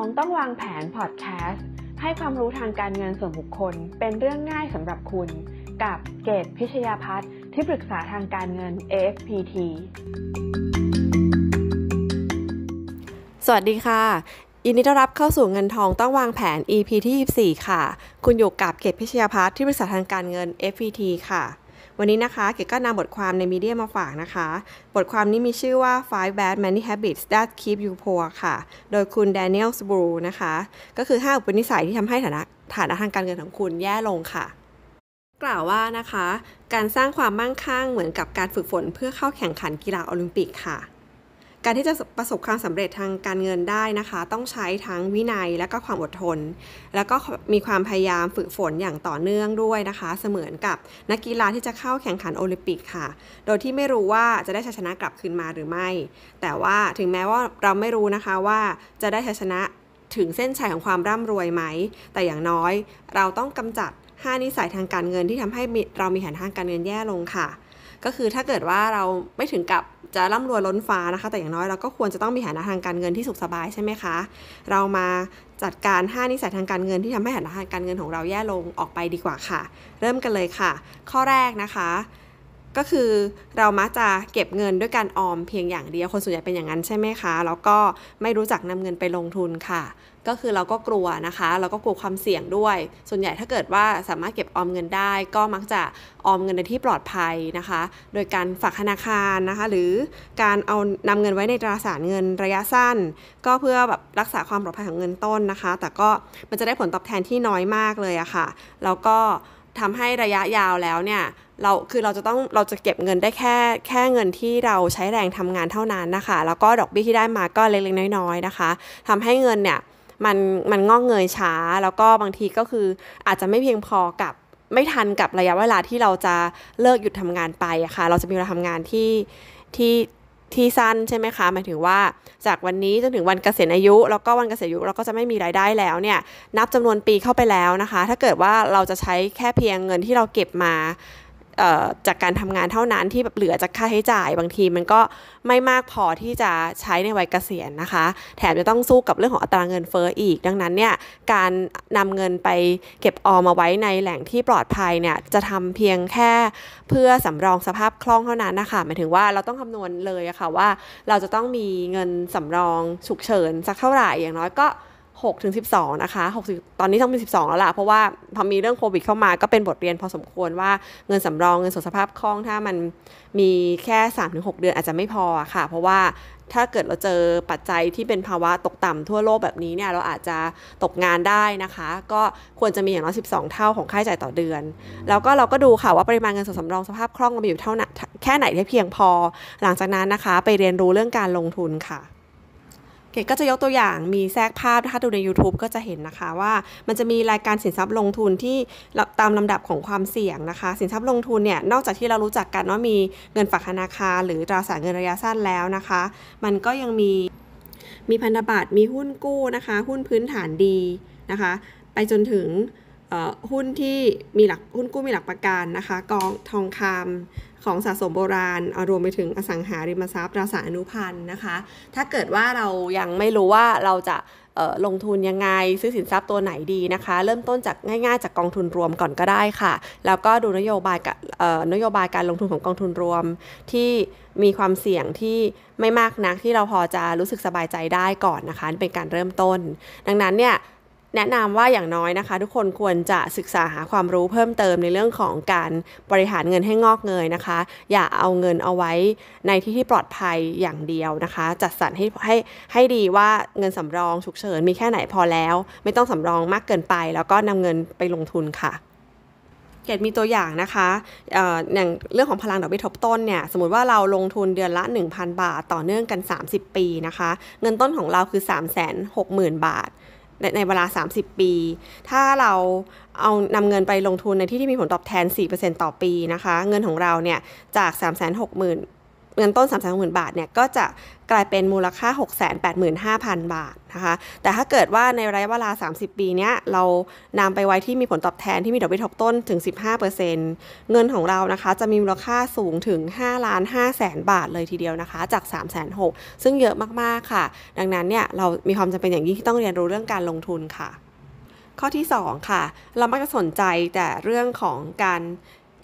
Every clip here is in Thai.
องต้องวางแผนพอดแคสต์ให้ความรู้ทางการเงินส่วนบุคคลเป็นเรื่องง่ายสำหรับคุณกับเกตพิชยาภัทรที่ปรึกษาทางการเงิน AFPT สวัสดีค่ะยินดีต้อนรับเข้าสู่เงินทองต้องวางแผน EP ที่24ค่ะคุณอยู่กับเกตพิชยาภัทรที่ปรึกษาทางการเงิน AFPT ค่ะวันนี้นะคะเกตก็นำบทความในมีเดียมาฝากนะคะบทความนี้มีชื่อว่า 5 Bad Money Habits That Keep You Poor ค่ะโดยคุณ Daniel Sprue นะคะก็คือ5อุปนิสัยที่ทำให้ฐานะทางการเงินของคุณแย่ลงค่ะกล่าวว่านะคะการสร้างความมั่งคั่งเหมือนกับการฝึกฝนเพื่อเข้าแข่งขันกีฬาโอลิมปิกค่ะการที่จะประสบความสำเร็จทางการเงินได้นะคะต้องใช้ทั้งวินัยและก็ความอดทนแล้วก็มีความพยายามฝึกฝนอย่างต่อเนื่องด้วยนะคะเสมือนกับนักกีฬาที่จะเข้าแข่งขันโอลิมปิกค่ะโดยที่ไม่รู้ว่าจะได้ชัยชนะกลับคืนมาหรือไม่แต่ว่าถึงแม้ว่าเราไม่รู้นะคะว่าจะได้ชัยชนะถึงเส้นชัยของความร่ำรวยไหมแต่อย่างน้อยเราต้องกำจัด5นิสัยทางการเงินที่ทำให้เรามีฐานะทางการเงินแย่ลงค่ะก็คือถ้าเกิดว่าเราไม่ถึงกับจะร่ำรวยล้นฟ้านะคะแต่อย่างน้อยเราก็ควรจะต้องมีฐานะทางการเงินที่สุขสบายใช่ไหมคะเรามาจัดการ5นิสัยทางการเงินที่ทำให้ฐานะทางการเงินของเราแย่ลงออกไปดีกว่าค่ะเริ่มกันเลยค่ะข้อแรกนะคะก็คือเรามักจะเก็บเงินด้วยการออมเพียงอย่างเดียวคนส่วนใหญ่เป็นอย่างนั้นใช่ไหมคะแล้วก็ไม่รู้จักนำเงินไปลงทุนค่ะก็คือเราก็กลัวนะคะเราก็กลัวความเสี่ยงด้วยส่วนใหญ่ถ้าเกิดว่าสามารถเก็บออมเงินได้ก็มักจะออมเงินในที่ปลอดภัยนะคะโดยการฝากธนาคารนะคะหรือการเอานำเงินไว้ในตราสารเงินระยะสั้นก็เพื่อแบบรักษาความปลอดภัยของเงินต้นนะคะแต่ก็มันจะได้ผลตอบแทนที่น้อยมากเลยอะค่ะแล้วก็ทำให้ระยะยาวแล้วเนี่ยเราจะเก็บเงินได้แค่เงินที่เราใช้แรงทำงานเท่านั้นนะคะแล้วก็ดอกเบี้ยที่ได้มาก็เล็กๆน้อยๆนะคะทำให้เงินเนี่ยมันงอกเงยช้าแล้วก็บางทีก็คืออาจจะไม่เพียงพอกับไม่ทันกับระยะเวลาที่เราจะเลิกหยุดทำงานไปอะค่ะเราจะมีเวลาทำงานที่สั้นใช่ไหมคะหมายถึงว่าจากวันนี้จนถึงวันเกษียณอายุแล้วก็วันเกษียณอายุเราก็จะไม่มีรายได้แล้วเนี่ยนับจำนวนปีเข้าไปแล้วนะคะถ้าเกิดว่าเราจะใช้แค่เพียงเงินที่เราเก็บมาจากการทำงานเท่านั้นที่แบบเหลือจากค่าใช้จ่ายบางทีมันก็ไม่มากพอที่จะใช้ในวัยเกษียณนะคะแถมจะต้องสู้กับเรื่องของอัตราเงินเฟ้ออีกดังนั้นเนี่ยการนำเงินไปเก็บออมมาไว้ในแหล่งที่ปลอดภัยเนี่ยจะทำเพียงแค่เพื่อสำรองสภาพคล่องเท่านั้นนะคะหมายถึงว่าเราต้องคำนวณเลยอะค่ะว่าเราจะต้องมีเงินสำรองฉุกเฉินสักเท่าไหร่อย่างน้อยก็6-12นะคะ60ตอนนี้ต้องเป็น12แล้วล่ะเพราะว่าพอมีเรื่องโควิดเข้ามาก็เป็นบทเรียนพอสมควรว่าเงินสำรองเงินสดสภาพคล่องถ้ามันมีแค่ 3-6 เดือนอาจจะไม่พอค่ะเพราะว่าถ้าเกิดเราเจอปัจจัยที่เป็นภาวะตกต่ำทั่วโลกแบบนี้เนี่ยเราอาจจะตกงานได้นะคะก็ควรจะมีอย่างน้อย12เท่าของค่าใช้จ่ายต่อเดือนแล้วก็เราก็ดูค่ะว่าปริมาณเงินสดสำรองสภาพคล่องมันอยู่เท่าไหร่แค่ไหนให้เพียงพอหลังจากนั้นนะคะไปเรียนรู้เรื่องการลงทุนค่ะเกดก็จะยกตัวอย่างมีแทรกภาพนะคะดูใน YouTube ก็จะเห็นนะคะว่ามันจะมีรายการสินทรัพย์ลงทุนที่ตามลำดับของความเสี่ยงนะคะสินทรัพย์ลงทุนเนี่ยนอกจากที่เรารู้จักกันว่ามีเงินฝากธนาคารหรือตราสารเงินระยะสั้นแล้วนะคะมันก็ยังมีพันธบัตรมีหุ้นกู้นะคะหุ้นพื้นฐานดีนะคะไปจนถึงหุ้นที่มีหลักหุ้นกู้มีหลักประกันนะคะกองทองคำของสะสมโบราณรวมไปถึงอสังหาริมทรัพย์ตราสารอนุพันธ์นะคะถ้าเกิดว่าเรายังไม่รู้ว่าเราจะลงทุนยังไงซื้อสินทรัพย์ตัวไหนดีนะคะเริ่มต้นจากง่ายๆจากกองทุนรวมก่อนก็ได้ค่ะแล้วก็ดูนโยบายการลงทุนของกองทุนรวมที่มีความเสี่ยงที่ไม่มากนักที่เราพอจะรู้สึกสบายใจได้ก่อนนะคะเป็นการเริ่มต้นดังนั้นเนี่ยแนะนำว่าอย่างน้อยนะคะทุกคนควรจะศึกษาหาความรู้เพิ่มเติมในเรื่องของการบริหารเงินให้งอกเงยนะคะอย่าเอาเงินเอาไว้ในที่ที่ปลอดภัยอย่างเดียวนะคะจัดสรรให้ดีว่าเงินสำรองฉุกเฉินมีแค่ไหนพอแล้วไม่ต้องสำรองมากเกินไปแล้วก็นำเงินไปลงทุนค่ะเกดมีตัวอย่างนะคะอย่างเรื่องของพลังดอกเบี้ยทบต้นเนี่ยสมมุติว่าเราลงทุนเดือนละ 1,000 บาทต่อเนื่องกัน30ปีนะคะเงินต้นของเราคือ 360,000 บาทในเวลา30ปีถ้าเราเอานำเงินไปลงทุนในที่ที่มีผลตอบแทน 4% ต่อปีนะคะเงินของเราเนี่ยจาก 360,000 เงินต้น 360,000 บาทเนี่ยก็จะกลายเป็นมูลค่า 685,000 บาทนะคะแต่ถ้าเกิดว่าในระยะเวลา30ปีเนี้ยเรานำไปไว้ที่มีผลตอบแทนที่มีดอกเบี้ยทบต้นถึง 15% เงินของเรานะคะจะมีมูลค่าสูงถึง 5,500,000 บาทเลยทีเดียวนะคะจาก 360,000 ซึ่งเยอะมากๆค่ะดังนั้นเนี่ยเรามีความจำเป็นอย่างยิ่งที่ต้องเรียนรู้เรื่องการลงทุนค่ะข้อที่2ค่ะเรามักจะสนใจแต่เรื่องของการ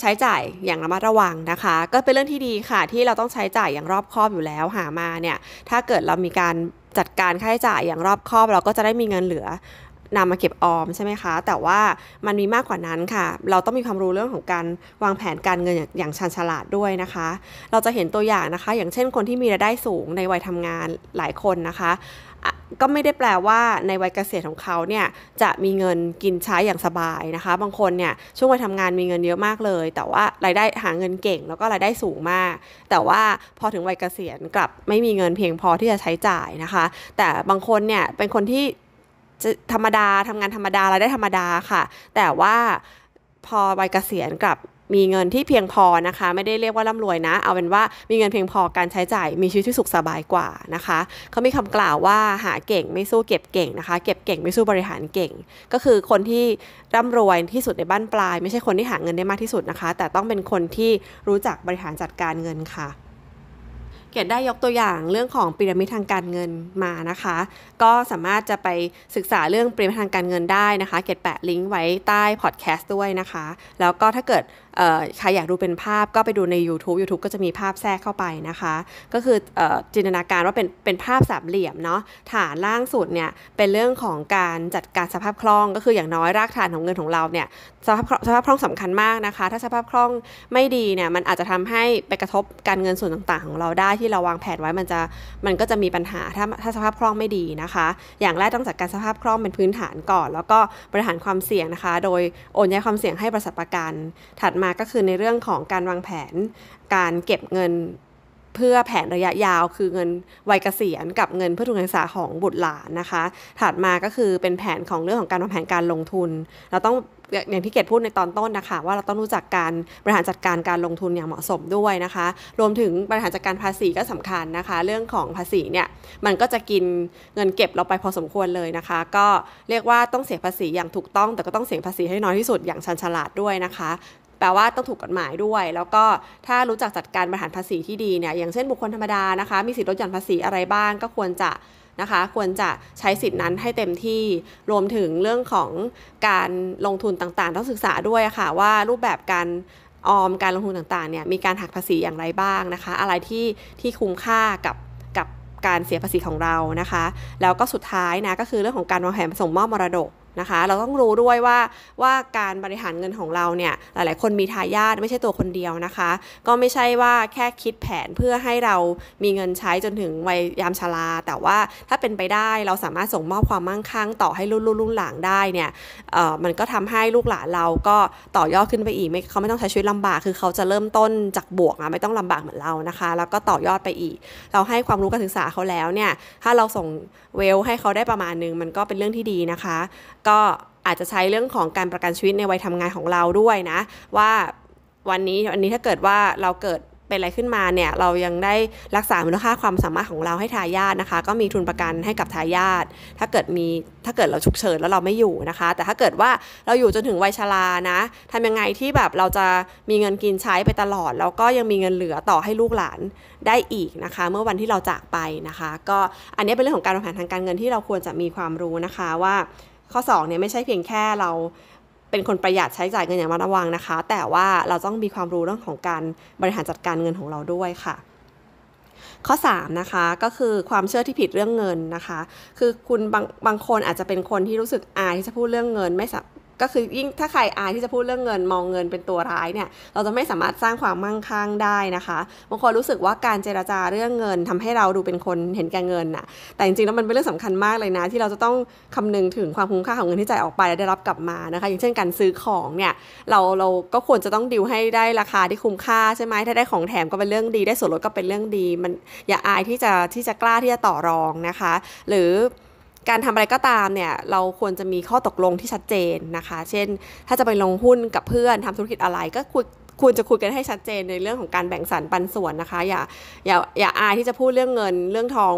ใช้จ่ายอย่างระมัดระวังนะคะก็เป็นเรื่องที่ดีค่ะที่เราต้องใช้จ่ายอย่างรอบคอบอยู่แล้วหามาเนี่ยถ้าเกิดเรามีการจัดการค่าใช้จ่ายอย่างรอบคอบเราก็จะได้มีเงินเหลือนำมาเก็บออมใช่ไหมคะแต่ว่ามันมีมากกว่านั้นค่ะเราต้องมีความรู้เรื่องของการวางแผนการเงินอย่างชาญฉลาดด้วยนะคะเราจะเห็นตัวอย่างนะคะอย่างเช่นคนที่มีรายได้สูงในวัยทำงานหลายคนนะคะก็ไม่ได้แปลว่าในวัยเกษียณของเขาเนี่ยจะมีเงินกินใช้อย่างสบายนะคะบางคนเนี่ยช่วงวัยทำงานมีเงินเยอะมากเลยแต่ว่ารายได้หาเงินเก่งแล้วก็รายได้สูงมากแต่ว่าพอถึงวัยเกษียณกลับไม่มีเงินเพียงพอที่จะใช้จ่ายนะคะแต่บางคนเนี่ยเป็นคนที่ธรรมดาทำงานธรรมดารายได้ธรรมดาค่ะแต่ว่าพอวัยเกษียณกลับมีเงินที่เพียงพอนะคะไม่ได้เรียกว่าร่ำรวยนะเอาเป็นว่ามีเงินเพียงพอการใช้จ่ายมีชีวิตที่สุขสบายกว่านะคะเขามีคำกล่าวว่าหาเก่งไม่สู้เก็บเก่งนะคะเก็บเก่งไม่สู้บริหารเก่งก็คือคนที่ร่ำรวยที่สุดในบ้านปลายไม่ใช่คนที่หาเงินได้มากที่สุดนะคะแต่ต้องเป็นคนที่รู้จักบริหารจัดการเงินค่ะเกดได้ยกตัวอย่างเรื่องของพีระมิดทางการเงินมานะคะก็สามารถจะไปศึกษาเรื่องพีระมิดทางการเงินได้นะคะเกดแปะลิงก์ไว้ใต้พอดแคสต์ด้วยนะคะแล้วก็ถ้าเกิดใครอยากดูเป็นภาพก็ไปดูใน YouTube ก็จะมีภาพแทรกเข้าไปนะคะก็คือจินตนาการว่าเป็นภาพสามเหลี่ยมเนาะฐานล่างสุดเนี่ยเป็นเรื่องของการจัดการสภาพคล่องก็คืออย่างน้อยรากฐานของเงินของเราเนี่ยสภาพคล่องสำคัญมากนะคะถ้าสภาพคล่องไม่ดีเนี่ยมันอาจจะทำให้ไปกระทบการเงินส่วนต่างๆของเราได้ที่เราวางแผนไว้มันก็จะมีปัญหาถ้าสภาพคล่องไม่ดีนะคะอย่างแรกต้องจัดการสภาพคล่องเป็นพื้นฐานก่อนแล้วก็บริหารความเสี่ยงนะคะโดยโอนย้ายความเสี่ยงให้บริษัทประกันถัดมาก็คือในเรื่องของการวางแผนการเก็บเงินเพื่อแผนระยะยาวคือเงินวัยเกษียณกับเงินเพื่อทุนการศึกษาของบุตรหลานนะคะถัดมาก็คือเป็นแผนของเรื่องของการวางแผนการลงทุนเราต้องอย่างที่เกดพูดในตอนต้นนะคะว่าเราต้องรู้จักการบริหารจัดการการลงทุนอย่างเหมาะสมด้วยนะคะรวมถึงบริหารจัดการภาษีก็สำคัญนะคะเรื่องของภาษีเนี่ยมันก็จะกินเงินเก็บเราไปพอสมควรเลยนะคะก็เรียกว่าต้องเสียภาษีอย่างถูกต้องแต่ก็ต้องเสียภาษีให้น้อยที่สุดอย่างฉลาดด้วยนะคะแปลว่าต้องถูกกฎหมายด้วยแล้วก็ถ้ารู้จักจัดการบริหารภาษีที่ดีเนี่ยอย่างเช่นบุคคลธรรมดานะคะมีสิทธิลดหย่อนภาษีอะไรบ้างก็ควรจะใช้สิทธินั้นให้เต็มที่รวมถึงเรื่องของการลงทุนต่างๆต้องศึกษาด้วยค่ะว่ารูปแบบการออมการลงทุนต่างๆเนี่ยมีการหักภาษีอย่างไรบ้างนะคะอะไรที่คุ้มค่ากับการเสียภาษีของเรานะคะแล้วก็สุดท้ายนะก็คือเรื่องของการวางแผนส่งมอบมรดกนะคะเราต้องรู้ด้วยว่าการบริหารเงินของเราเนี่ยหลายๆคนมีทายาทไม่ใช่ตัวคนเดียวนะคะก็ไม่ใช่ว่าแค่คิดแผนเพื่อให้เรามีเงินใช้จนถึงวัยยามชราแต่ว่าถ้าเป็นไปได้เราสามารถส่งมอบความมั่งคั่งต่อให้รุ่นหลังได้เนี่ยมันก็ทำให้ลูกหลานเราก็ต่อยอดขึ้นไปอีกเขาไม่ต้องใช้ชีวิตลำบากคือเขาจะเริ่มต้นจากบวกนะไม่ต้องลำบากเหมือนเรานะคะแล้วก็ต่อยอดไปอีกเราให้ความรู้การศึกษาเขาแล้วเนี่ยถ้าเราส่งเวลให้เขาได้ประมาณนึงมันก็เป็นเรื่องที่ดีนะคะก็อาจจะใช้เรื่องของการประกันชีวิตในวัยทำงานของเราด้วยนะว่าวันนี้ถ้าเกิดว่าเราเกิดเป็นอะไรขึ้นมาเนี่ยเรายังได้รักษามูลค่าความสามารถของเราให้ทายาทนะคะก็มีทุนประกันให้กับทายาทถ้าเกิดเราฉุกเฉินแล้วเราไม่อยู่นะคะแต่ถ้าเกิดว่าเราอยู่จนถึงวัยชรานะทำยังไงที่แบบเราจะมีเงินกินใช้ไปตลอดแล้วก็ยังมีเงินเหลือต่อให้ลูกหลานได้อีกนะคะเมื่อวันที่เราจากไปนะคะก็อันนี้เป็นเรื่องของการวางแผนทางการเงินที่เราควรจะมีความรู้นะคะว่าข้อ2เนี่ยไม่ใช่เพียงแค่เราเป็นคนประหยัดใช้จ่ายเงินอย่างระมัดระวังนะคะแต่ว่าเราต้องมีความรู้เรื่องของการบริหารจัดการเงินของเราด้วยค่ะข้อ3นะคะก็คือความเชื่อที่ผิดเรื่องเงินนะคะคือคุณบางคนอาจจะเป็นคนที่รู้สึกอายที่จะพูดเรื่องเงินไม่ก็คือยิ่งถ้าใครอายที่จะพูดเรื่องเงินมองเงินเป็นตัวร้ายเนี่ยเราจะไม่สามารถสร้างความมั่งคั่งได้นะคะบางคนรู้สึกว่าการเจรจาเรื่องเงินทำให้เราดูเป็นคนเห็นแก่เงินน่ะแต่จริงๆแล้วมันเป็นเรื่องสำคัญมากเลยนะที่เราจะต้องคำนึงถึงความคุ้มค่าของเงินที่จ่ายออกไปและได้รับกลับมานะคะอย่างเช่นการซื้อของเนี่ยเราก็ควรจะต้องดีลให้ได้ราคาที่คุ้มค่าใช่ไหมถ้าได้ของแถมก็เป็นเรื่องดีได้ส่วนลดก็เป็นเรื่องดีมันอย่าอายที่จะกล้าที่จะต่อรองนะคะหรือการทำอะไรก็ตามเนี่ยเราควรจะมีข้อตกลงที่ชัดเจนนะคะเช่นถ้าจะไปลงหุ้นกับเพื่อนทำธุรกิจอะไรก็ ควรจะคุยกันให้ชัดเจนในเรื่องของการแบ่งสรรปันส่วนนะคะอย่าอายที่จะพูดเรื่องเงินเรื่องทอง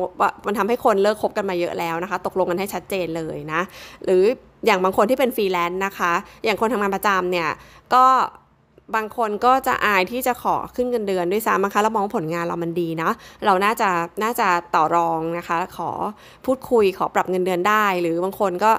มันทำให้คนเลิกคบกันมาเยอะแล้วนะคะตกลงกันให้ชัดเจนเลยนะหรืออย่างบางคนที่เป็นฟรีแลนซ์นะคะอย่างคนทำงานประจำเนี่ยก็บางคนก็จะอายที่จะขอขึ้นเงินเดือนด้วยซ้ำนะคะแล้วมองผลงานเรามันดีนะเราน่าจะต่อรองนะคะขอพูดคุยขอปรับเงินเดือนได้หรือบางคนก็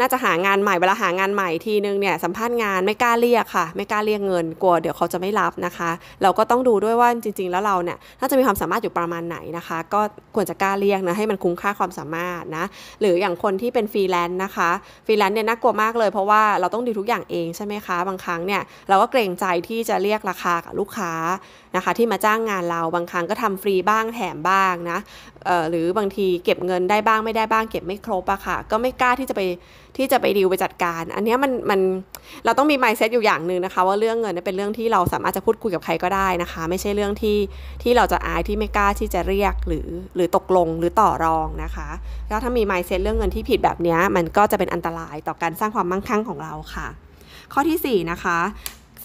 น่าจะหางานใหม่เวลาหางานใหม่ทีนึงเนี่ยสัมภาษณ์งานไม่กล้าเรียกค่ะไม่กล้าเรียกเงินกลัวเดี๋ยวเขาจะไม่รับนะคะเราก็ต้องดูด้วยว่าจริงๆแล้วเราเนี่ยน่าจะมีความสามารถอยู่ประมาณไหนนะคะก็ควรจะกล้าเรียกนะให้มันคุ้มค่าความสามารถนะหรืออย่างคนที่เป็นฟรีแลนซ์นะคะฟรีแลนซ์เนี่ยน่ากลัวมากเลยเพราะว่าเราต้องดูทุกอย่างเองใช่ไหมคะบางครั้งเนี่ยเราก็เกรงใจที่จะเรียกราคากับลูกค้านะคะที่มาจ้างงานเราบางครั้งก็ทำฟรีบ้างแถมบ้างนะหรือบางทีเก็บเงินได้บ้างไม่ได้บ้างเก็บไม่ครบอะค่ะก็ไม่กล้าที่จะไปดีลไปจัดการอันนี้มันเราต้องมี mindset อยู่อย่างหนึ่งนะคะว่าเรื่องเงินเป็นเรื่องที่เราสามารถจะพูดคุยกับใครก็ได้นะคะไม่ใช่เรื่องที่เราจะอายที่ไม่กล้าที่จะเรียกหรือตกลงหรือต่อรองนะคะแล้วถ้ามี mindset เรื่องเงินที่ผิดแบบนี้มันก็จะเป็นอันตรายต่อการสร้างความมั่งคั่งของเราค่ะข้อที่4นะคะ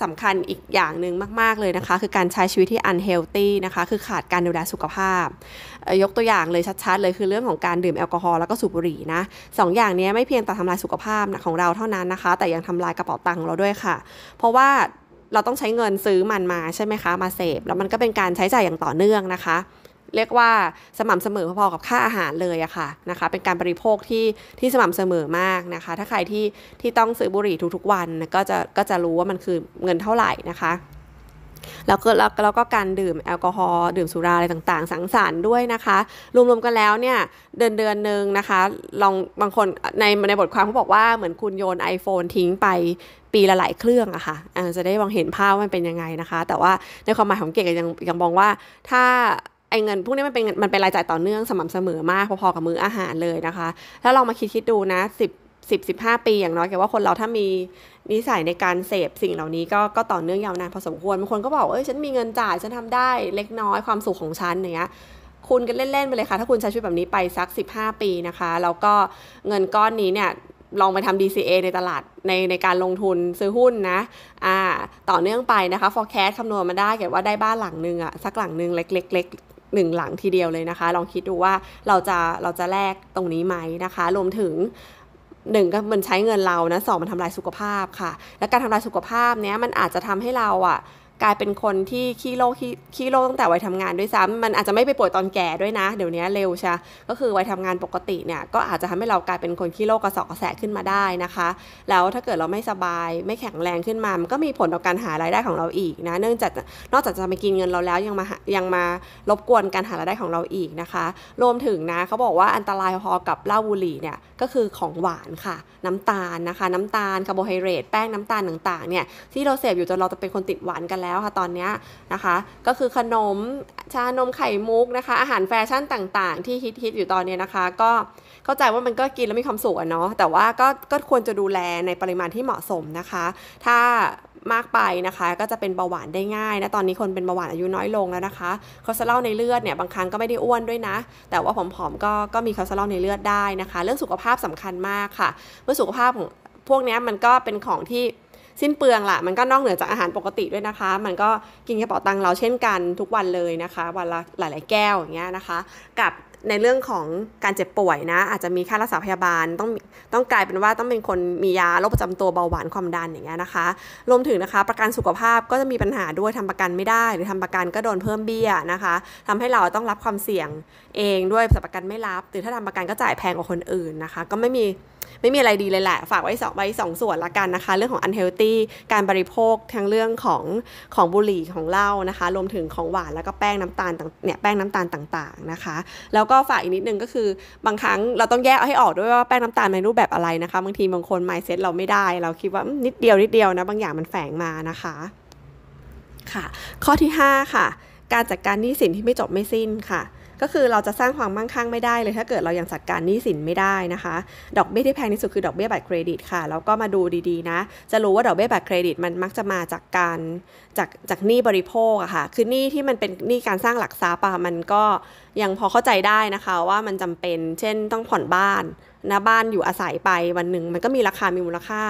สำคัญอีกอย่างหนึ่งมากๆเลยนะคะคือการใช้ชีวิตที่ unhealthy นะคะคือขาดการดูแลสุขภาพยกตัวอย่างเลยชัดๆเลยคือเรื่องของการดื่มแอลกอฮอล์แล้วก็สูบบุหรี่นะสองอย่างนี้ไม่เพียงแต่ทำลายสุขภาพของเราเท่านั้นนะคะแต่ยังทำลายกระเป๋าตังค์เราด้วยค่ะเพราะว่าเราต้องใช้เงินซื้อมันมาใช่ไหมคะมาเสพแล้วมันก็เป็นการใช้จ่ายอย่างต่อเนื่องนะคะเรียกว่าสม่ำเสมอพอๆกับค่าอาหารเลยอะค่ะนะคะเป็นการบริโภคที่สม่ำเสมอมากนะคะถ้าใครที่ต้องซื้อบุหรี่ทุกๆวันก็จะรู้ว่ามันคือเงินเท่าไหร่นะคะแล้วก็การดื่มแอลกอฮอล์ดื่มสุราอะไรต่างๆสังสรรค์ด้วยนะคะรวมๆกันแล้วเนี่ยเดือนหนึ่งนะคะลองบางคนในบทความเขาบอกว่าเหมือนคุณโยน iPhone ทิ้งไปปีละหลายเครื่องอะค่ะจะได้มองเห็นภาพมันเป็นยังไงนะคะแต่ว่าในความหมายของเก๋ยังมองว่าถ้าไอ้เงินพวกนี้มันเป็นรายจ่ายต่อเนื่องสม่ำเสมอมากพอๆกับมื้ออาหารเลยนะคะแล้วลองมาคิดดูนะ10-15 ปีอย่างน้อยแกว่าคนเราถ้ามีนิสัยในการเสพสิ่งเหล่านี้ก็ต่อเนื่องยาวนานพอสมควรบางคนก็บอกฉันมีเงินจ่ายฉันทำได้เล็กน้อยความสุขของฉันอย่างเงี้ยคุณกันเล่นๆไปเลยค่ะถ้าคุณใช้ชีวิตแบบนี้ไปสัก15 ปีนะคะแล้วก็เงินก้อนนี้เนี่ยลองไปทำ DCA ในตลาดในการลงทุนซื้อหุ้นนะต่อเนื่องไปนะคะ forecast คำนวณมาได้แกว่าได้บ้านหลังนึงอะสักหลังนึงเล็ก1 หลังทีเดียวเลยนะคะลองคิดดูว่าเราจะแลกตรงนี้ไหมนะคะรวมถึง1ก็มันใช้เงินเรานะ2มันทำลายสุขภาพค่ะและการทำลายสุขภาพเนี้ยมันอาจจะทำให้เราอ่ะกลายเป็นคนที่ขี้โรคตั้งแต่วัยทำงานด้วยซ้ำมันอาจจะไม่ไปป่วยตอนแก่ด้วยนะเดี๋ยวนี้เร็วใช่ก็คือวัยทำงานปกติเนี่ยก็อาจจะทำให้เรากลายเป็นคนขี้โรคกระสอบกระแสขึ้นมาได้นะคะแล้วถ้าเกิดเราไม่สบายไม่แข็งแรงขึ้นมามันก็มีผลต่อการหารายได้ของเราอีกนะนอกจากจะมากินเงินเราแล้วยังมารบกวนการหารายได้ของเราอีกนะคะรวมถึงนะเขาบอกว่าอันตรายพอกับเหล้าบุหรี่เนี่ยก็คือของหวานค่ะน้ำตาลนะคะน้ำตาลคาร์โบไฮเดรตแป้งน้ำตาลต่างๆเนี่ยที่เราเสพอยู่จนเราจะเป็นคนติดหวานกันแล้วค่ะตอนนี้นะคะก็คือขนมชานมไข่มุกนะคะอาหารแฟชั่นต่างๆที่ฮิตๆอยู่ตอนนี้นะคะก็เข้าใจว่ามันก็กินแล้วมีความสุขเนาะแต่ว่าก็ควรจะดูแลในปริมาณที่เหมาะสมนะคะถ้ามากไปนะคะก็จะเป็นเบาหวานได้ง่ายนะตอนนี้คนเป็นเบาหวานอายุน้อยลงแล้วนะคะคอเลสเตอรอลในเลือดเนี่ยบางครั้งก็ไม่ได้อ้วนด้วยนะแต่ว่าผอมๆก็มีคอเลสเตอรอลในเลือดได้นะคะเรื่องสุขภาพสำคัญมากค่ะเมื่อสุขภาพของพวกนี้มันก็เป็นของที่สิ้นเปลืองละมันก็นอกเหนือจากอาหารปกติด้วยนะคะมันก็กินกระเป๋าตังค์เราเช่นกันทุกวันเลยนะคะวันละหลายๆแก้วอย่างเงี้ยนะคะกับในเรื่องของการเจ็บป่วยนะอาจจะมีค่ารักษาพยาบาลต้องกลายเป็นว่าต้องเป็นคนมียาโรคประจำตัวเบาหวานความดันอย่างเงี้ยนะคะรวมถึงนะคะประกันสุขภาพก็จะมีปัญหาด้วยทำประกันไม่ได้หรือทำประกันก็โดนเพิ่มเบี้ยนะคะทำให้เราต้องรับความเสี่ยงเองด้วยแต่ประกันไม่รับหรือถ้าทำประกันก็จ่ายแพงกว่าคนอื่นนะคะก็ไม่มีอะไรดีเลยแหละฝากไว้2ส่วนละกันนะคะเรื่องของ unhealthy การบริโภคทั้งเรื่องของบุหรี่ของเหล้านะคะรวมถึงของหวานแล้วก็แป้งน้ำตาลเนี่ยแป้งน้ำตาลต่างๆนะคะแล้วก็ฝากอีกนิดนึงก็คือบางครั้งเราต้องแยกให้ออกด้วยว่าแป้งน้ำตาลในรูปแบบอะไรนะคะบางทีบางคน mindset เราไม่ได้เราคิดว่านิดเดียวนะบางอย่างมันแฝงมานะคะค่ะข้อที่5ค่ะการจัดการหนี้สินที่ไม่จบไม่สิ้นค่ะก็คือเราจะสร้างความมั่งคั่งไม่ได้เลยถ้าเกิดเรายังจัดการหนี้สินไม่ได้นะคะดอกเบี้ยที่แพงที่สุดคือดอกเบี้ยบัตรเครดิตค่ะแล้วก็มาดูดีๆนะจะรู้ว่าดอกเบี้ยบัตรเครดิตมันมักจะมาจากจากหนี้บริโภคอะค่ะคือหนี้ที่มันเป็นหนี้การสร้างหลักทรัพย์มันก็ยังพอเข้าใจได้นะคะว่ามันจำเป็นเช่นต้องผ่อนบ้าน นะบ้านอยู่อาศัยไปวันหนึ่งมันก็มีราคามีมูลค่า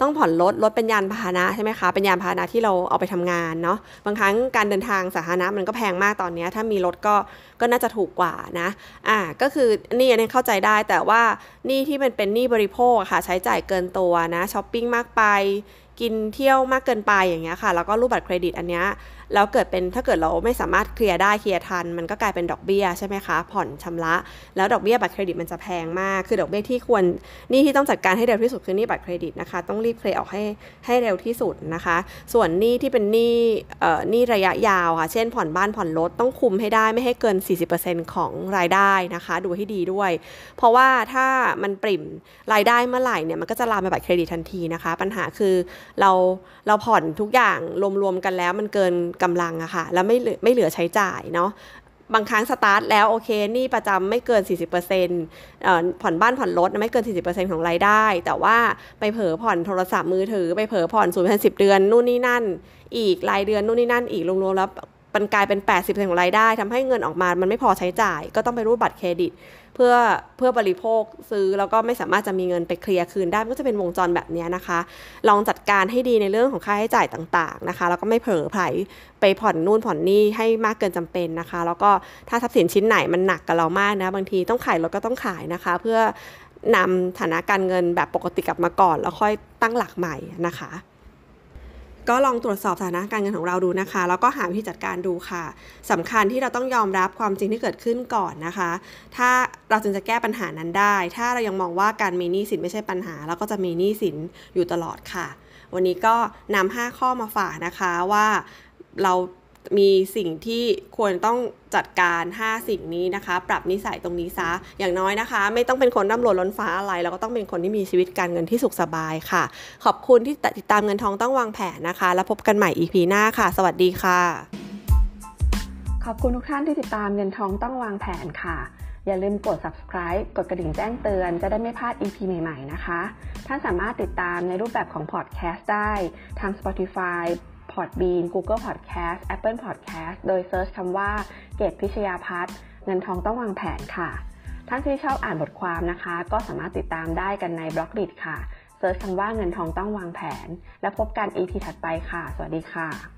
ต้องผ่อนรถเป็นยานพาหนะใช่ไหมคะเป็นยานพาหนะที่เราเอาไปทำงานเนาะบางครั้งการเดินทางสาธารณะมันก็แพงมากตอนนี้ถ้ามีรถก็น่าจะถูกกว่านะก็คือนี่ยังเข้าใจได้แต่ว่านี่ที่มันเป็นหนี้บริโภคค่ะใช้จ่ายเกินตัวนะช้อปปิ้งมากไปกินเที่ยวมากเกินไปอย่างเงี้ยค่ะแล้วก็รูปบัตรเครดิตอันเนี้ยแล้วเกิดเป็นถ้าเกิดเราไม่สามารถเคลียร์ได้เคลียร์ทันมันก็กลายเป็นดอกเบี้ยใช่ไหมคะผ่อนชำระแล้วดอกเบี้ยบัตรเครดิตมันจะแพงมากคือดอกเบี้ยที่ควรนี่ที่ต้องจัดการให้เร็วที่สุดคือนี่บัตรเครดิตนะคะต้องรีบเคลียร์ออกให้เร็วที่สุดนะคะส่วนนี่ที่เป็นนี่ระยะยาวค่ะเช่นผ่อนบ้านผ่อนรถต้องคุมให้ได้ไม่ให้เกิน 40% ของรายได้นะคะดูให้ดีด้วยเพราะว่าถ้ามันปริ่มรายได้เมื่อไหร่เนี่ยมันก็จะลามไปบัตรเครดิตทันทีนะคะปัญหาคือเราผ่อนทุกอย่างรวมๆกันแล้วมันเกินกำลังอะค่ะแล้วไม่เหลือใช้จ่ายเนาะบางครั้งสตาร์ทแล้วโอเคนี่ประจำไม่เกิน 40% ผ่อนบ้านผ่อนรถไม่เกิน 40% ของรายได้แต่ว่าไปเผลอผ่อนโทรศัพท์มือถือไปเผลอผ่อน10 เดือนนู่นนี่นั่นอีกรายเดือนนู่นนี่นั่นอีกรวมๆแล้วมันกลายเป็น 80% ของรายได้ทำให้เงินออกมามันไม่พอใช้จ่ายก็ต้องไปรูดบัตรเครดิตเพื่อบริโภคซื้อแล้วก็ไม่สามารถจะมีเงินไปเคลียร์คืนได้มันก็จะเป็นวงจรแบบนี้นะคะลองจัดการให้ดีในเรื่องของค่าใช้จ่ายต่างๆนะคะแล้วก็ไม่เผลอไผลไปผ่อนนู่นผ่อนนี่ให้มากเกินจำเป็นนะคะแล้วก็ถ้าทรัพย์สินชิ้นไหนมันหนักกับเรามากนะบางทีต้องขายรถก็ต้องขายนะคะเพื่อนำฐานะการเงินแบบปกติกลับมาก่อนแล้วค่อยตั้งหลักใหม่นะคะก็ลองตรวจสอบสถานะการเงินของเราดูนะคะแล้วก็หาวิธีจัดการดูค่ะสำคัญที่เราต้องยอมรับความจริงที่เกิดขึ้นก่อนนะคะถ้าเราจึงจะแก้ปัญหานั้นได้ถ้าเรายังมองว่าการมีหนี้สินไม่ใช่ปัญหาเราก็จะมีหนี้สินอยู่ตลอดค่ะวันนี้ก็นำ5ข้อมาฝากนะคะว่าเรามีสิ่งที่ควรต้องจัดการ5สิ่งนี้นะคะปรับนิสัยตรงนี้ซะอย่างน้อยนะคะไม่ต้องเป็นคนร่ำรวยล้นฟ้าอะไรเราก็ต้องเป็นคนที่มีชีวิตการเงินที่สุขสบายค่ะขอบคุณที่ติดตามเงินทองต้องวางแผนนะคะแล้วพบกันใหม่ EP หน้าค่ะสวัสดีค่ะขอบคุณทุกท่านที่ติดตามเงินทองต้องวางแผนค่ะอย่าลืมกด subscribe กดกระดิ่งแจ้งเตือนจะได้ไม่พลาด EP ใหม่ๆนะคะท่านสามารถติดตามในรูปแบบของ podcast ได้ทาง Spotify Podbean Google Podcast Apple Podcast โดยเซิร์ชคำว่าเกตพิชยาพัฒน์เงินทองต้องวางแผนค่ะท่านที่ชอบอ่านบทความนะคะก็สามารถติดตามได้กันในบล็อกดิค่ะเซิร์ชคำว่าเงินทองต้องวางแผนและพบกัน EP ถัดไปค่ะสวัสดีค่ะ